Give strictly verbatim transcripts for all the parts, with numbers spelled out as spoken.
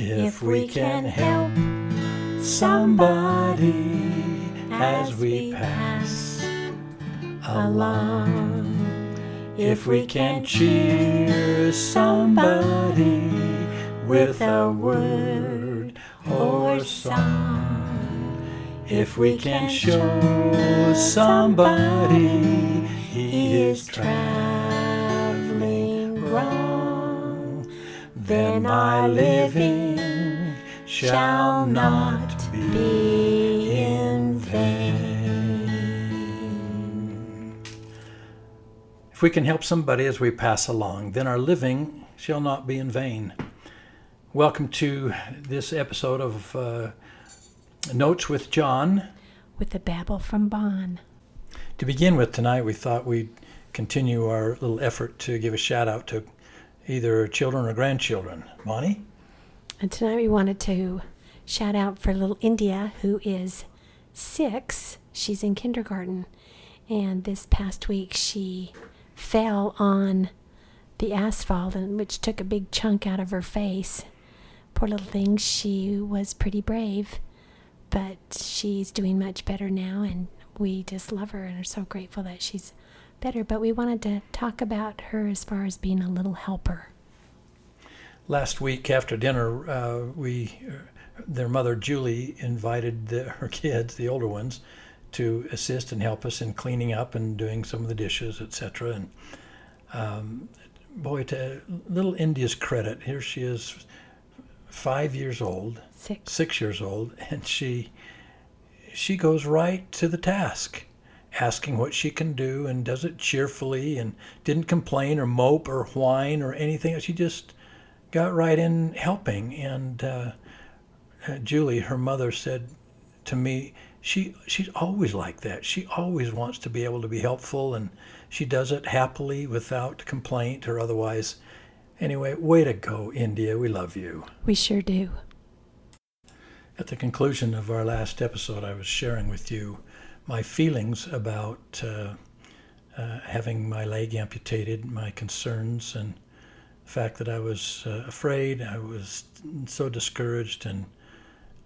If we can help somebody as we pass along, if we can cheer somebody with a word or song, if we can show somebody he is traveling wrong, then my living shall not be in vain. If we can help somebody as we pass along, then our living shall not be in vain. Welcome to this episode of uh, Notes with John. With the Babble from Bonn. To begin with tonight, we thought we'd continue our little effort to give a shout out to either children or grandchildren. Bonnie? And tonight we wanted to shout out for little India, who is six. She's in kindergarten. And this past week she fell on the asphalt, and which took a big chunk out of her face. Poor little thing, she was pretty brave. But she's doing much better now, and we just love her and are so grateful that she's better. But we wanted to talk about her as far as being a little helper. Last week after dinner, uh, we, their mother, Julie, invited the, her kids, the older ones, to assist and help us in cleaning up and doing some of the dishes, et cetera. And um, boy, to little India's credit, here she is five years old, six, six years old, and she she goes right to the task, asking what she can do, and does it cheerfully, and didn't complain or mope or whine or anything. She just got right in helping, and uh, Julie, her mother, said to me, she she's always like that. She always wants to be able to be helpful, and she does it happily without complaint or otherwise. Anyway, way to go, India. We love you. We sure do. At the conclusion of our last episode, I was sharing with you my feelings about uh, uh, having my leg amputated, my concerns, and fact that I was uh, afraid, I was so discouraged and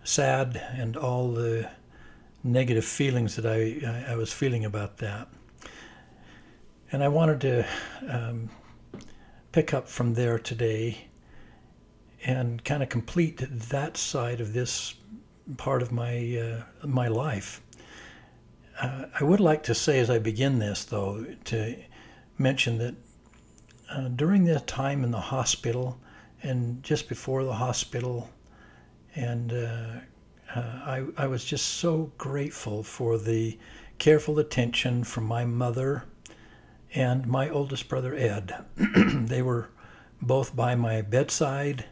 sad, and all the negative feelings that I, I, I was feeling about that. And I wanted to um, pick up from there today and kind of complete that side of this part of my, uh, my life. Uh, I would like to say as I begin this, though, to mention that Uh, during the time in the hospital and just before the hospital, and uh, uh, I, I was just so grateful for the careful attention from my mother and my oldest brother Ed. They were both by my bedside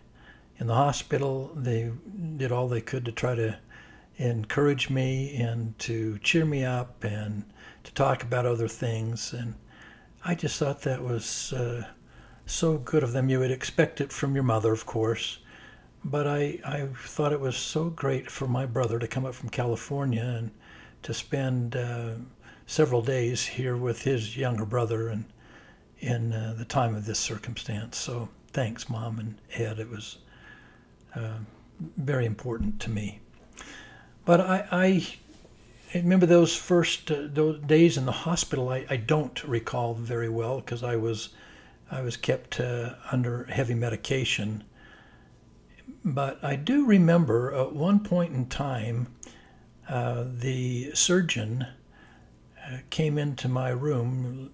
in the hospital. They did all they could to try to encourage me and to cheer me up and to talk about other things, and I just thought that was uh, so good of them. You would expect it from your mother, of course, but I, I thought it was so great for my brother to come up from California and to spend uh, several days here with his younger brother and in uh, the time of this circumstance. So thanks, Mom and Ed. It was uh, very important to me. But I... I I remember those first uh, those days in the hospital. I, I don't recall very well because I was I was kept uh, under heavy medication. But I do remember at one point in time, uh, the surgeon uh, came into my room,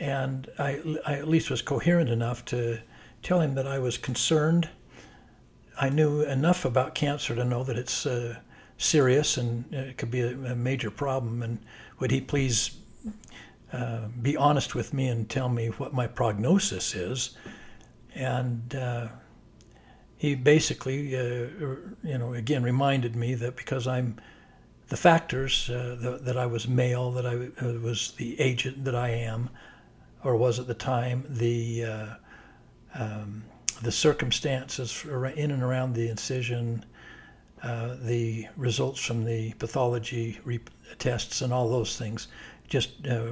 and I, I at least was coherent enough to tell him that I was concerned. I knew enough about cancer to know that it's Uh, serious and it could be a major problem, and would he please uh, be honest with me and tell me what my prognosis is. And uh, he basically, uh, you know, again reminded me that because I'm the factors, uh, the, that I was male, that I uh, was the age that I am, or was at the time, the uh, um, the circumstances in and around the incision, Uh, the results from the pathology rep- tests and all those things just uh,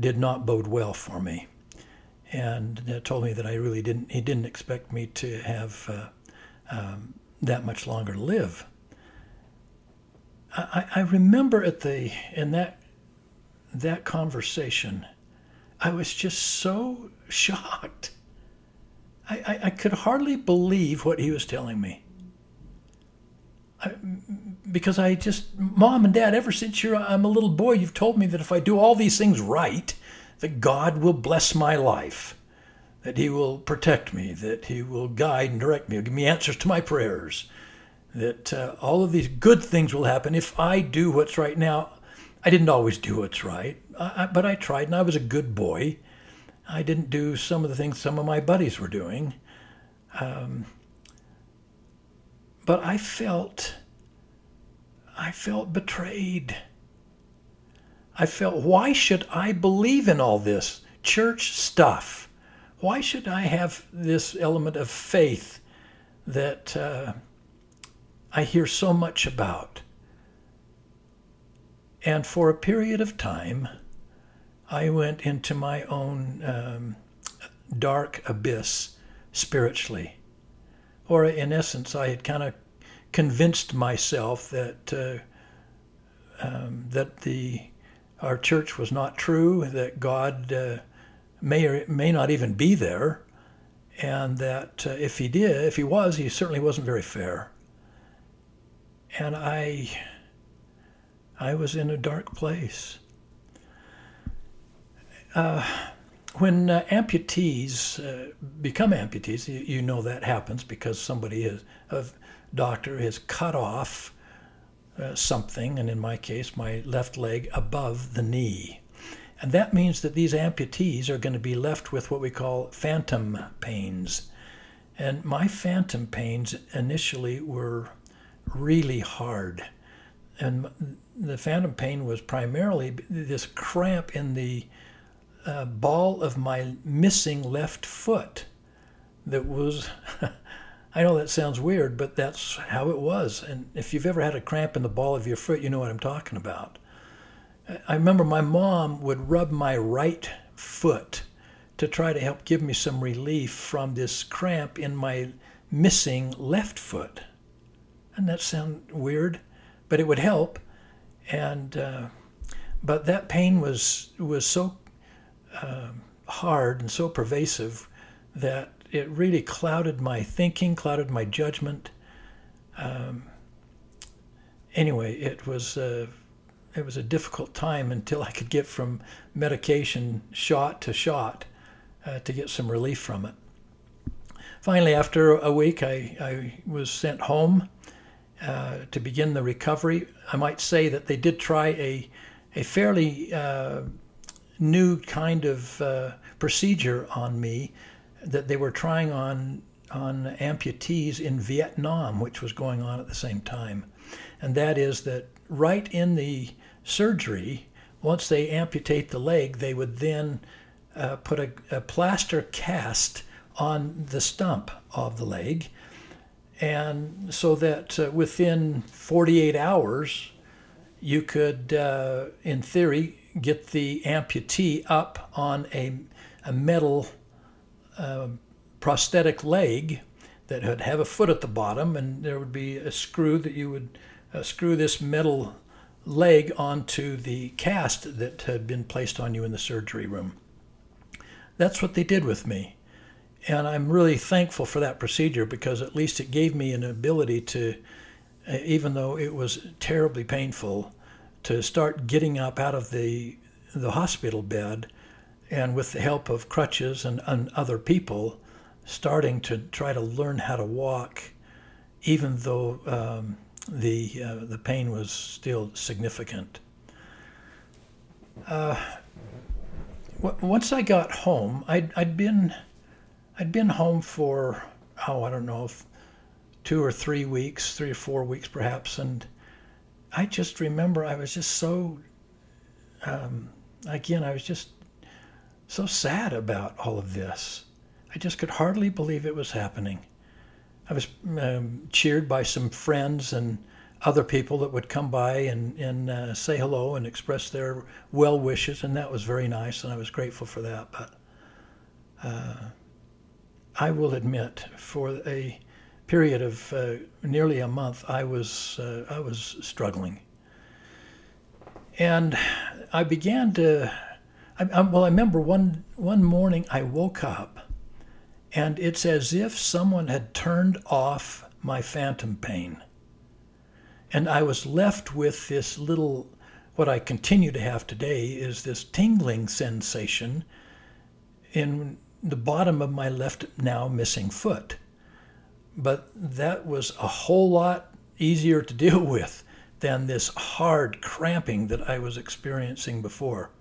did not bode well for me, and uh, told me that I really didn't. He didn't expect me to have uh, um, that much longer to live. I, I remember at the in that that conversation, I was just so shocked. I, I, I could hardly believe what he was telling me. I, because I just, Mom and Dad, ever since you're, I'm a little boy, you've told me that if I do all these things right, that God will bless my life, that he will protect me, that he will guide and direct me, give me answers to my prayers, that uh, all of these good things will happen if I do what's right. Now, I didn't always do what's right, I, I, but I tried, and I was a good boy. I didn't do some of the things some of my buddies were doing. Um, but I felt, I felt betrayed. I felt, why should I believe in all this church stuff? Why should I have this element of faith that uh, I hear so much about? And for a period of time, I went into my own um, dark abyss spiritually. Or in essence, I had kind of convinced myself that uh, um, that the our church was not true, that God uh, may or may not even be there, and that uh, if he did, if he was, he certainly wasn't very fair. And I, I was in a dark place. Uh, when uh, amputees uh, become amputees, you, you know that happens because somebody, is, a doctor, has cut off uh, something, and in my case, my left leg above the knee. And that means that these amputees are going to be left with what we call phantom pains. And my phantom pains initially were really hard. And the phantom pain was primarily this cramp in the Uh, ball of my missing left foot that was, I know that sounds weird, but that's how it was. And if you've ever had a cramp in the ball of your foot, you know what I'm talking about. I remember my mom would rub my right foot to try to help give me some relief from this cramp in my missing left foot. And that sound weird, but it would help. And, uh, but that pain was, was so Uh, hard and so pervasive that it really clouded my thinking, clouded my judgment. Um, anyway, it was a, it was a difficult time until I could get from medication shot to shot uh, to get some relief from it. Finally, after a week, I, I was sent home uh, to begin the recovery. I might say that they did try a, a fairly uh, new kind of uh, procedure on me that they were trying on on amputees in Vietnam, which was going on at the same time. And that is that right in the surgery, once they amputate the leg, they would then uh, put a, a plaster cast on the stump of the leg. And so that uh, within forty-eight hours, you could, uh, in theory, get the amputee up on a, a metal uh, prosthetic leg that would have a foot at the bottom, and there would be a screw that you would uh, screw this metal leg onto the cast that had been placed on you in the surgery room. That's what they did with me. And I'm really thankful for that procedure because at least it gave me an ability to, uh, even though it was terribly painful, to start getting up out of the the hospital bed, and with the help of crutches and, and other people, starting to try to learn how to walk, even though um, the uh, the pain was still significant. Uh, w- once I got home, I'd I'd been I'd been home for oh I don't know, two or three weeks, three or four weeks perhaps, and I just remember I was just so, um, again, I was just so sad about all of this. I just could hardly believe it was happening. I was um, cheered by some friends and other people that would come by and, and uh, say hello and express their well wishes, and that was very nice, and I was grateful for that. But uh, I will admit, for a period of uh, nearly a month, I was uh, I was struggling, and I began to. I, I, well, I remember one one morning I woke up, and it's as if someone had turned off my phantom pain, and I was left with this little. What I continue to have today is this tingling sensation in the bottom of my left now missing foot. But that was a whole lot easier to deal with than this hard cramping that I was experiencing before.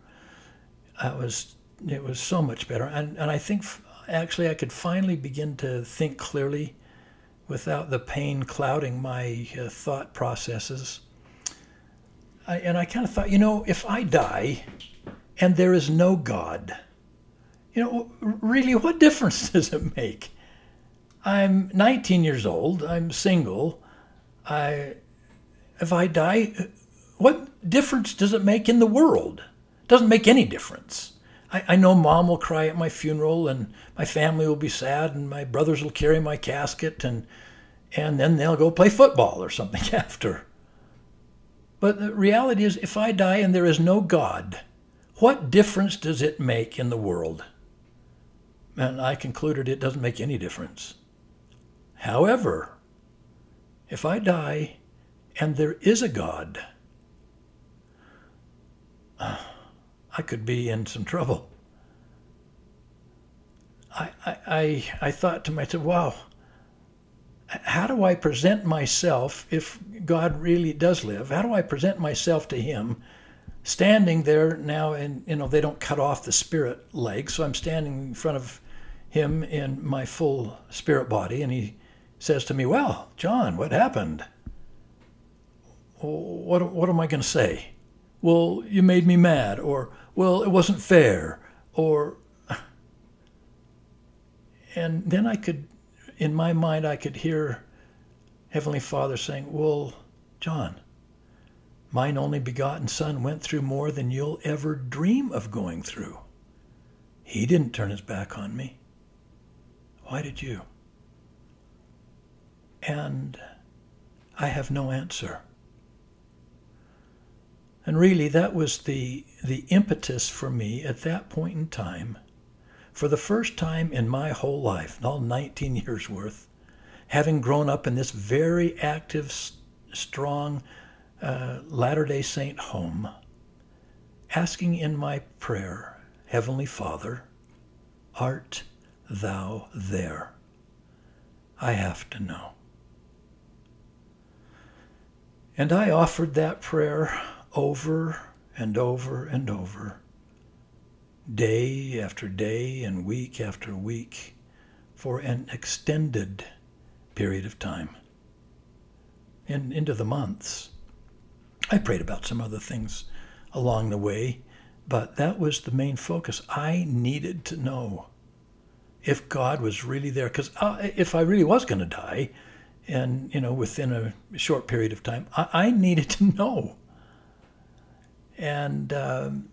I was, it was so much better. And, and I think actually I could finally begin to think clearly without the pain clouding my uh, thought processes. I, and I kind of thought, you know, if I die and there is no God, you know, really, what difference does it make? I'm nineteen years old. I'm single. I, if I die, what difference does it make in the world? It doesn't make any difference. I, I know Mom will cry at my funeral, and my family will be sad, and my brothers will carry my casket, and and then they'll go play football or something after. But the reality is, if I die and there is no God, what difference does it make in the world? And I concluded it doesn't make any difference. However, if I die and there is a God, I could be in some trouble. I I, I, I thought to myself, wow, how do I present myself if God really does live? How do I present myself to him standing there now? And, you know, they don't cut off the spirit leg. So I'm standing in front of him in my full spirit body. And he says to me, well, John, what happened? What, what am I going to say? Well, you made me mad. Or, well, it wasn't fair. Or, and then I could, in my mind, I could hear Heavenly Father saying, well, John, mine only begotten son went through more than you'll ever dream of going through. He didn't turn his back on me. Why did you? And I have no answer. And really, that was the, the impetus for me at that point in time. For the first time in my whole life, all nineteen years worth, having grown up in this very active, strong uh, Latter-day Saint home, asking in my prayer, Heavenly Father, art thou there? I have to know. And I offered that prayer over and over and over, day after day and week after week, for an extended period of time, and into the months. I prayed about some other things along the way, but that was the main focus. I needed to know if God was really there, because if I really was going to die, and you know, within a short period of time, I, I needed to know. And Um,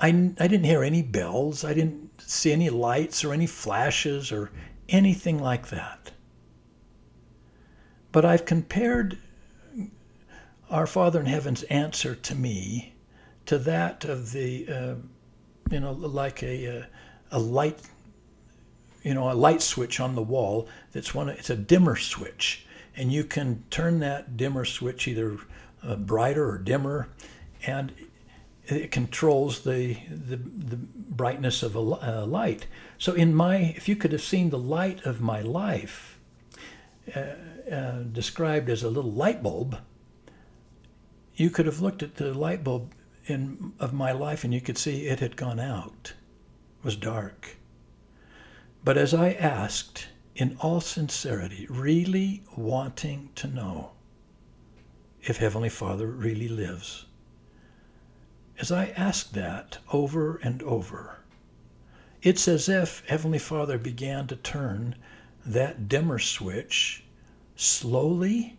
I, I didn't hear any bells. I didn't see any lights or any flashes or anything like that. But I've compared our Father in Heaven's answer to me to that of the, uh, you know, like a, a a light, you know, a light switch on the wall. That's one. It's a dimmer switch, and you can turn that dimmer switch either uh, brighter or dimmer, and it controls the, the the brightness of a uh, light. So in my, if you could have seen the light of my life, uh, uh, described as a little light bulb, you could have looked at the light bulb in of my life and you could see it had gone out. It was dark. But as I asked, in all sincerity, really wanting to know if Heavenly Father really lives, as I asked that over and over, it's as if Heavenly Father began to turn that dimmer switch slowly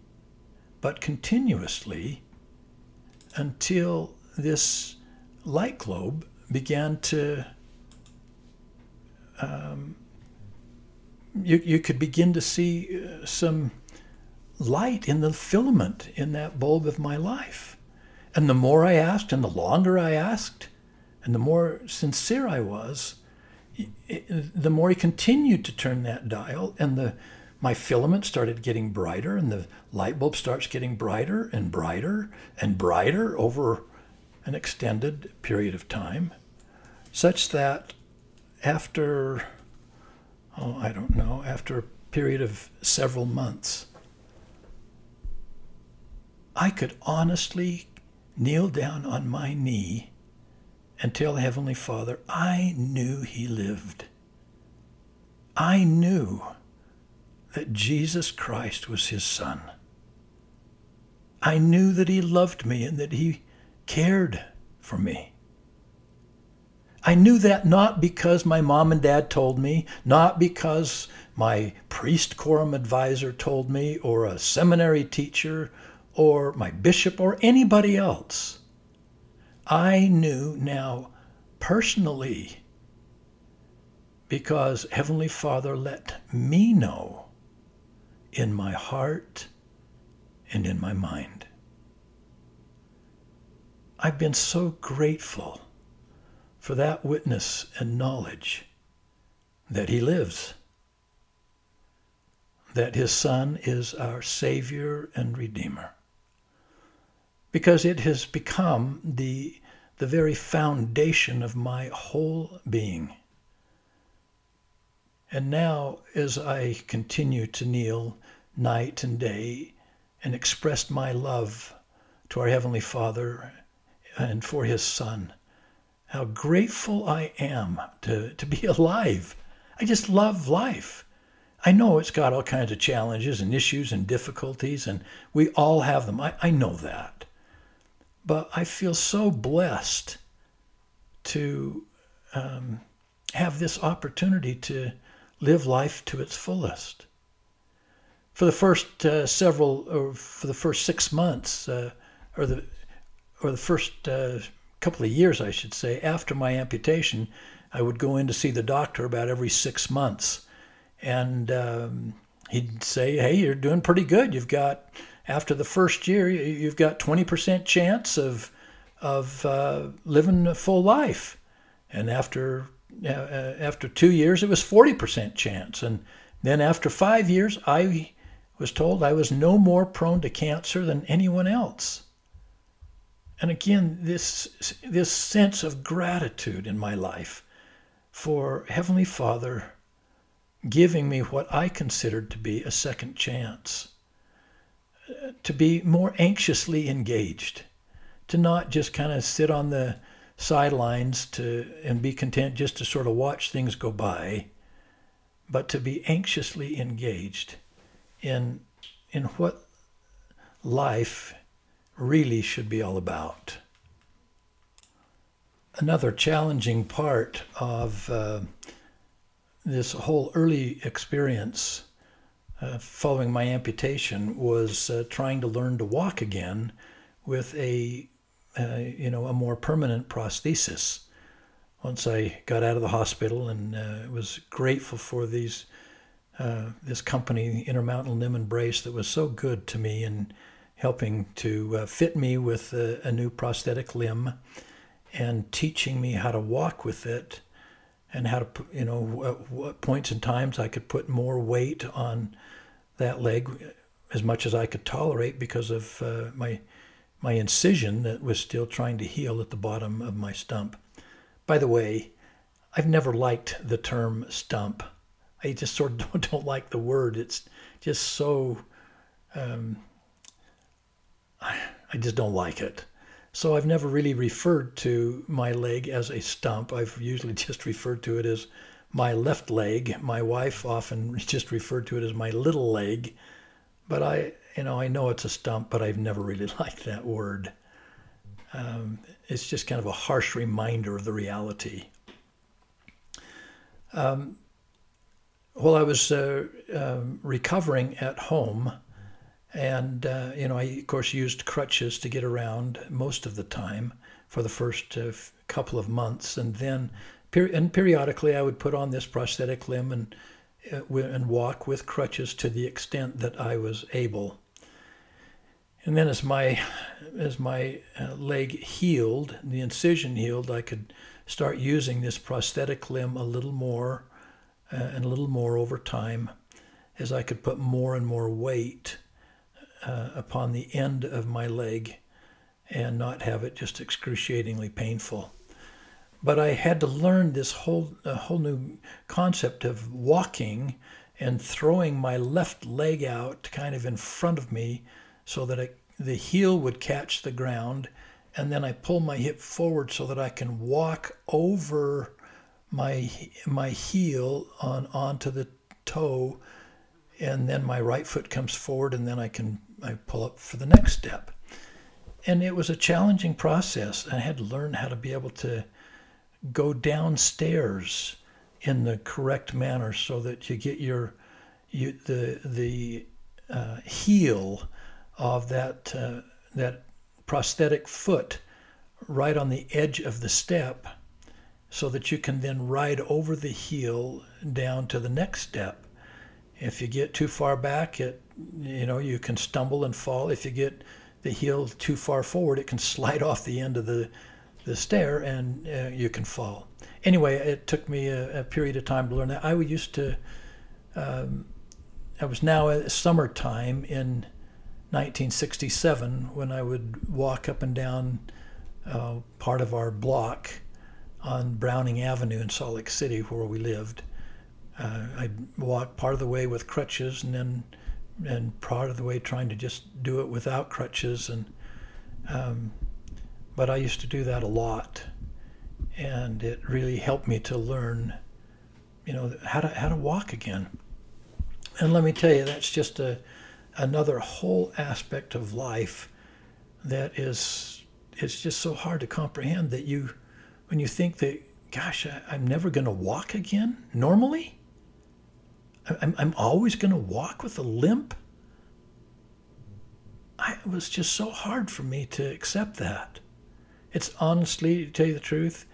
but continuously until this light globe began to um, you you could begin to see some light in the filament in that bulb of my life. And the more I asked, and the longer I asked, and the more sincere I was, the more he continued to turn that dial, and the my filament started getting brighter, and the light bulb starts getting brighter and brighter and brighter over an extended period of time, such that after, oh, I don't know, after a period of several months, I could honestly kneel down on my knee and tell the Heavenly Father, I knew he lived. I knew that Jesus Christ was his son. I knew that he loved me and that he cared for me. I knew that not because my mom and dad told me, not because my priest quorum advisor told me, or a seminary teacher, or my bishop, or anybody else. I knew now personally, because Heavenly Father let me know in my heart and in my mind. I've been so grateful for that witness and knowledge that he lives, that his Son is our Savior and Redeemer, because it has become the, the very foundation of my whole being. And now, as I continue to kneel night and day and express my love to our Heavenly Father and for his Son, how grateful I am to, to be alive. I just love life. I know it's got all kinds of challenges and issues and difficulties, and we all have them. I, I know that. But I feel so blessed to um, have this opportunity to live life to its fullest. For the first uh, several, or for the first six months, uh, or the or the first uh, couple of years, I should say, after my amputation, I would go in to see the doctor about every six months. And um, he'd say, hey, you're doing pretty good. You've got, after the first year, you've got twenty percent chance of of uh, living a full life. And after uh, after two years, it was forty percent chance. And then after five years, I was told I was no more prone to cancer than anyone else. And again, this this sense of gratitude in my life for Heavenly Father giving me what I considered to be a second chance, to be more anxiously engaged, to not just kind of sit on the sidelines to and be content just to sort of watch things go by, but to be anxiously engaged in in what life really should be all about. Another challenging part of uh, this whole early experience uh, following my amputation was uh, trying to learn to walk again with a uh, you know a more permanent prosthesis. Once I got out of the hospital and uh, was grateful for these uh, this company, Intermountain Limb and Brace, that was so good to me in helping to uh, fit me with a, a new prosthetic limb and teaching me how to walk with it, and how to, you know, what, what points and times I could put more weight on that leg, as much as I could tolerate, because of uh, my my incision that was still trying to heal at the bottom of my stump. By the way, I've never liked the term stump. I just sort of don't, don't like the word. It's just so, um, I, I just don't like it. So I've never really referred to my leg as a stump. I've usually just referred to it as my left leg. My wife often just referred to it as my little leg. But I, you know, I know it's a stump, but I've never really liked that word. Um, it's just kind of a harsh reminder of the reality. Um, while I was uh, uh, recovering at home, And, uh, you know, I, of course, used crutches to get around most of the time for the first uh, couple of months. And then per- and periodically I would put on this prosthetic limb and and walk with crutches to the extent that I was able. And then as my as my leg healed, the incision healed, I could start using this prosthetic limb a little more uh, and a little more over time, as I could put more and more weight uh, upon the end of my leg and not have it just excruciatingly painful. But I had to learn this whole uh, whole new concept of walking and throwing my left leg out kind of in front of me so that I, the heel would catch the ground, and then I pull my hip forward so that I can walk over my my heel on onto the toe, and then my right foot comes forward, and then I can I pull up for the next step. And it was a challenging process. I had to learn how to be able to go downstairs in the correct manner so that you get your you, the the uh, heel of that uh, that prosthetic foot right on the edge of the step, so that you can then ride over the heel down to the next step. If you get too far back, it you know you can stumble and fall. If you get the heel too far forward, it can slide off the end of the the stair, and uh, you can fall. Anyway, it took me a, a period of time to learn that. I used to, um, I was now at summertime in nineteen sixty-seven when I would walk up and down uh, part of our block on Browning Avenue in Salt Lake City where we lived. Uh, I'd walk part of the way with crutches, and then and part of the way trying to just do it without crutches, and um, but I used to do that a lot, and it really helped me to learn, you know, how to how to walk again. And let me tell you, that's just a another whole aspect of life that is it's just so hard to comprehend, that you when you think that, gosh, I, I'm never going to walk again normally. I'm I'm always going to walk with a limp. I, it was just so hard for me to accept that. It's honestly, to tell you the truth,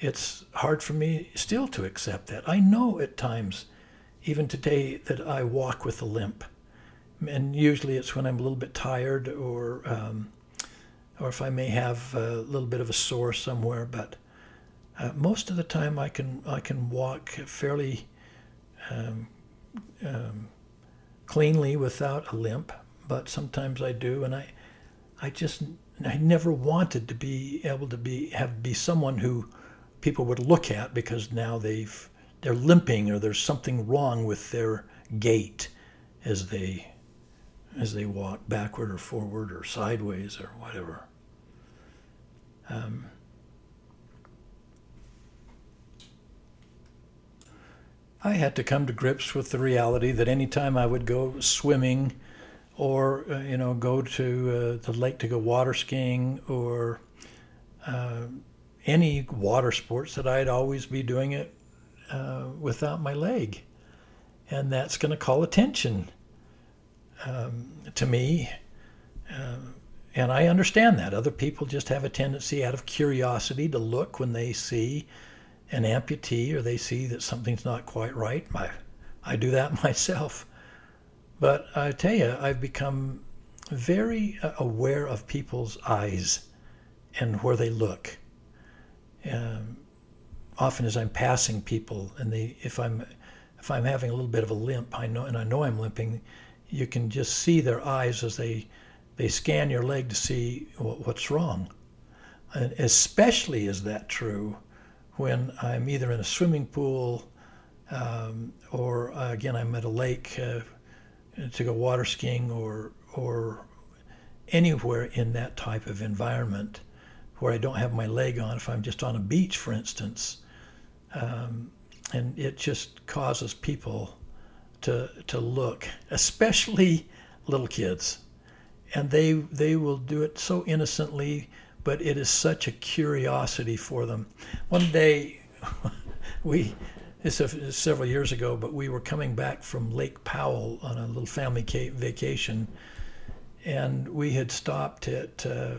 it's hard for me still to accept that. I know at times, even today, that I walk with a limp. And usually it's when I'm a little bit tired, or um, or if I may have a little bit of a sore somewhere. But uh, most of the time I can I can walk fairly um, um, cleanly without a limp. But sometimes I do, and I I just... I never wanted to be able to be have be someone who people would look at because now they've they're limping, or there's something wrong with their gait as they as they walk backward or forward or sideways or whatever. Um, I had to come to grips with the reality that anytime I would go swimming, or uh, you know, go to uh, the lake to go water skiing, or uh, any water sports, that I'd always be doing it uh, without my leg, and that's going to call attention um, to me. Uh, and I understand that other people just have a tendency, out of curiosity, to look when they see an amputee or they see that something's not quite right. I, I do that myself. But I tell you, I've become very aware of people's eyes and where they look. Um, often, as I'm passing people, and they, if I'm if I'm having a little bit of a limp, I know, and I know I'm limping, you can just see their eyes as they they scan your leg to see what's wrong. And especially is that true when I'm either in a swimming pool, um, or uh, again I'm at a lake. Uh, to go water skiing, or or anywhere in that type of environment where I don't have my leg on, if I'm just on a beach, for instance. Um, and it just causes people to to look, especially little kids. And they they will do it so innocently, but it is such a curiosity for them. One day, we... It's several years ago, but we were coming back from Lake Powell on a little family vacation, and we had stopped at uh,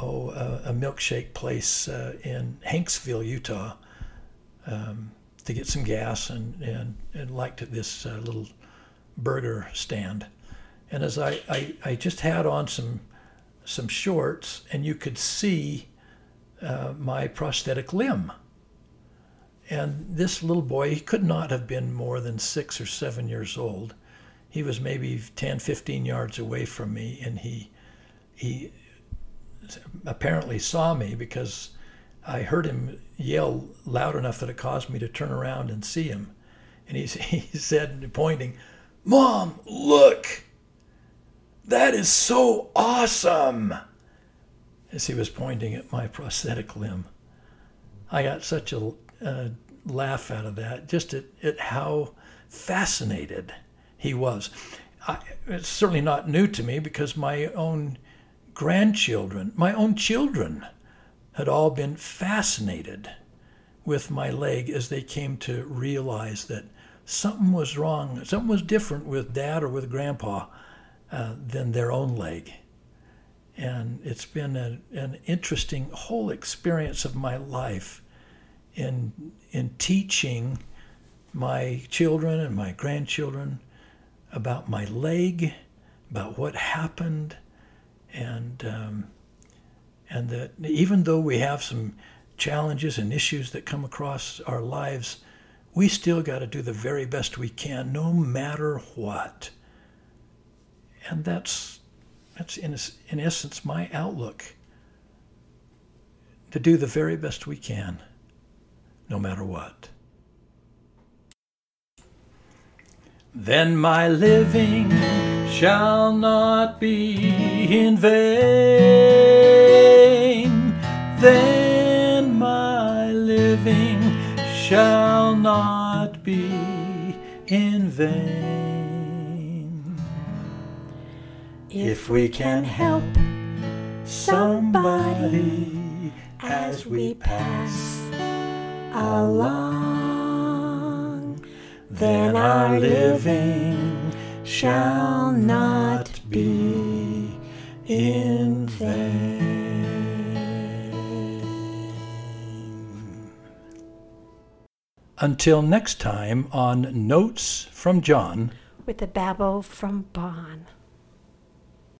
oh a milkshake place uh, in Hanksville, Utah, um, to get some gas and, and, and liked this uh, little burger stand. And as I, I, I just had on some some shorts, and you could see uh, my prosthetic limb. And this little boy, he could not have been more than six or seven years old. He was maybe ten, fifteen yards away from me, and he he apparently saw me because I heard him yell loud enough that it caused me to turn around and see him. And he, he said, pointing, "Mom, look! That is so awesome!" as he was pointing at my prosthetic limb. I got such a Uh, laugh out of that, just at, at how fascinated he was. I, it's certainly not new to me, because my own grandchildren, my own children, had all been fascinated with my leg as they came to realize that something was wrong, something was different with Dad or with Grandpa uh, than their own leg. And it's been a, an interesting whole experience of my life in in teaching my children and my grandchildren about my leg, about what happened, and um, and that even though we have some challenges and issues that come across our lives, we still got to do the very best we can, no matter what. And that's that's in in essence my outlook: to do the very best we can, no matter what. Then my living shall not be in vain. Then my living shall not be in vain. If we can help somebody as we pass along, then our living shall not be in vain. Until next time on Notes from John, with a babble from Bon.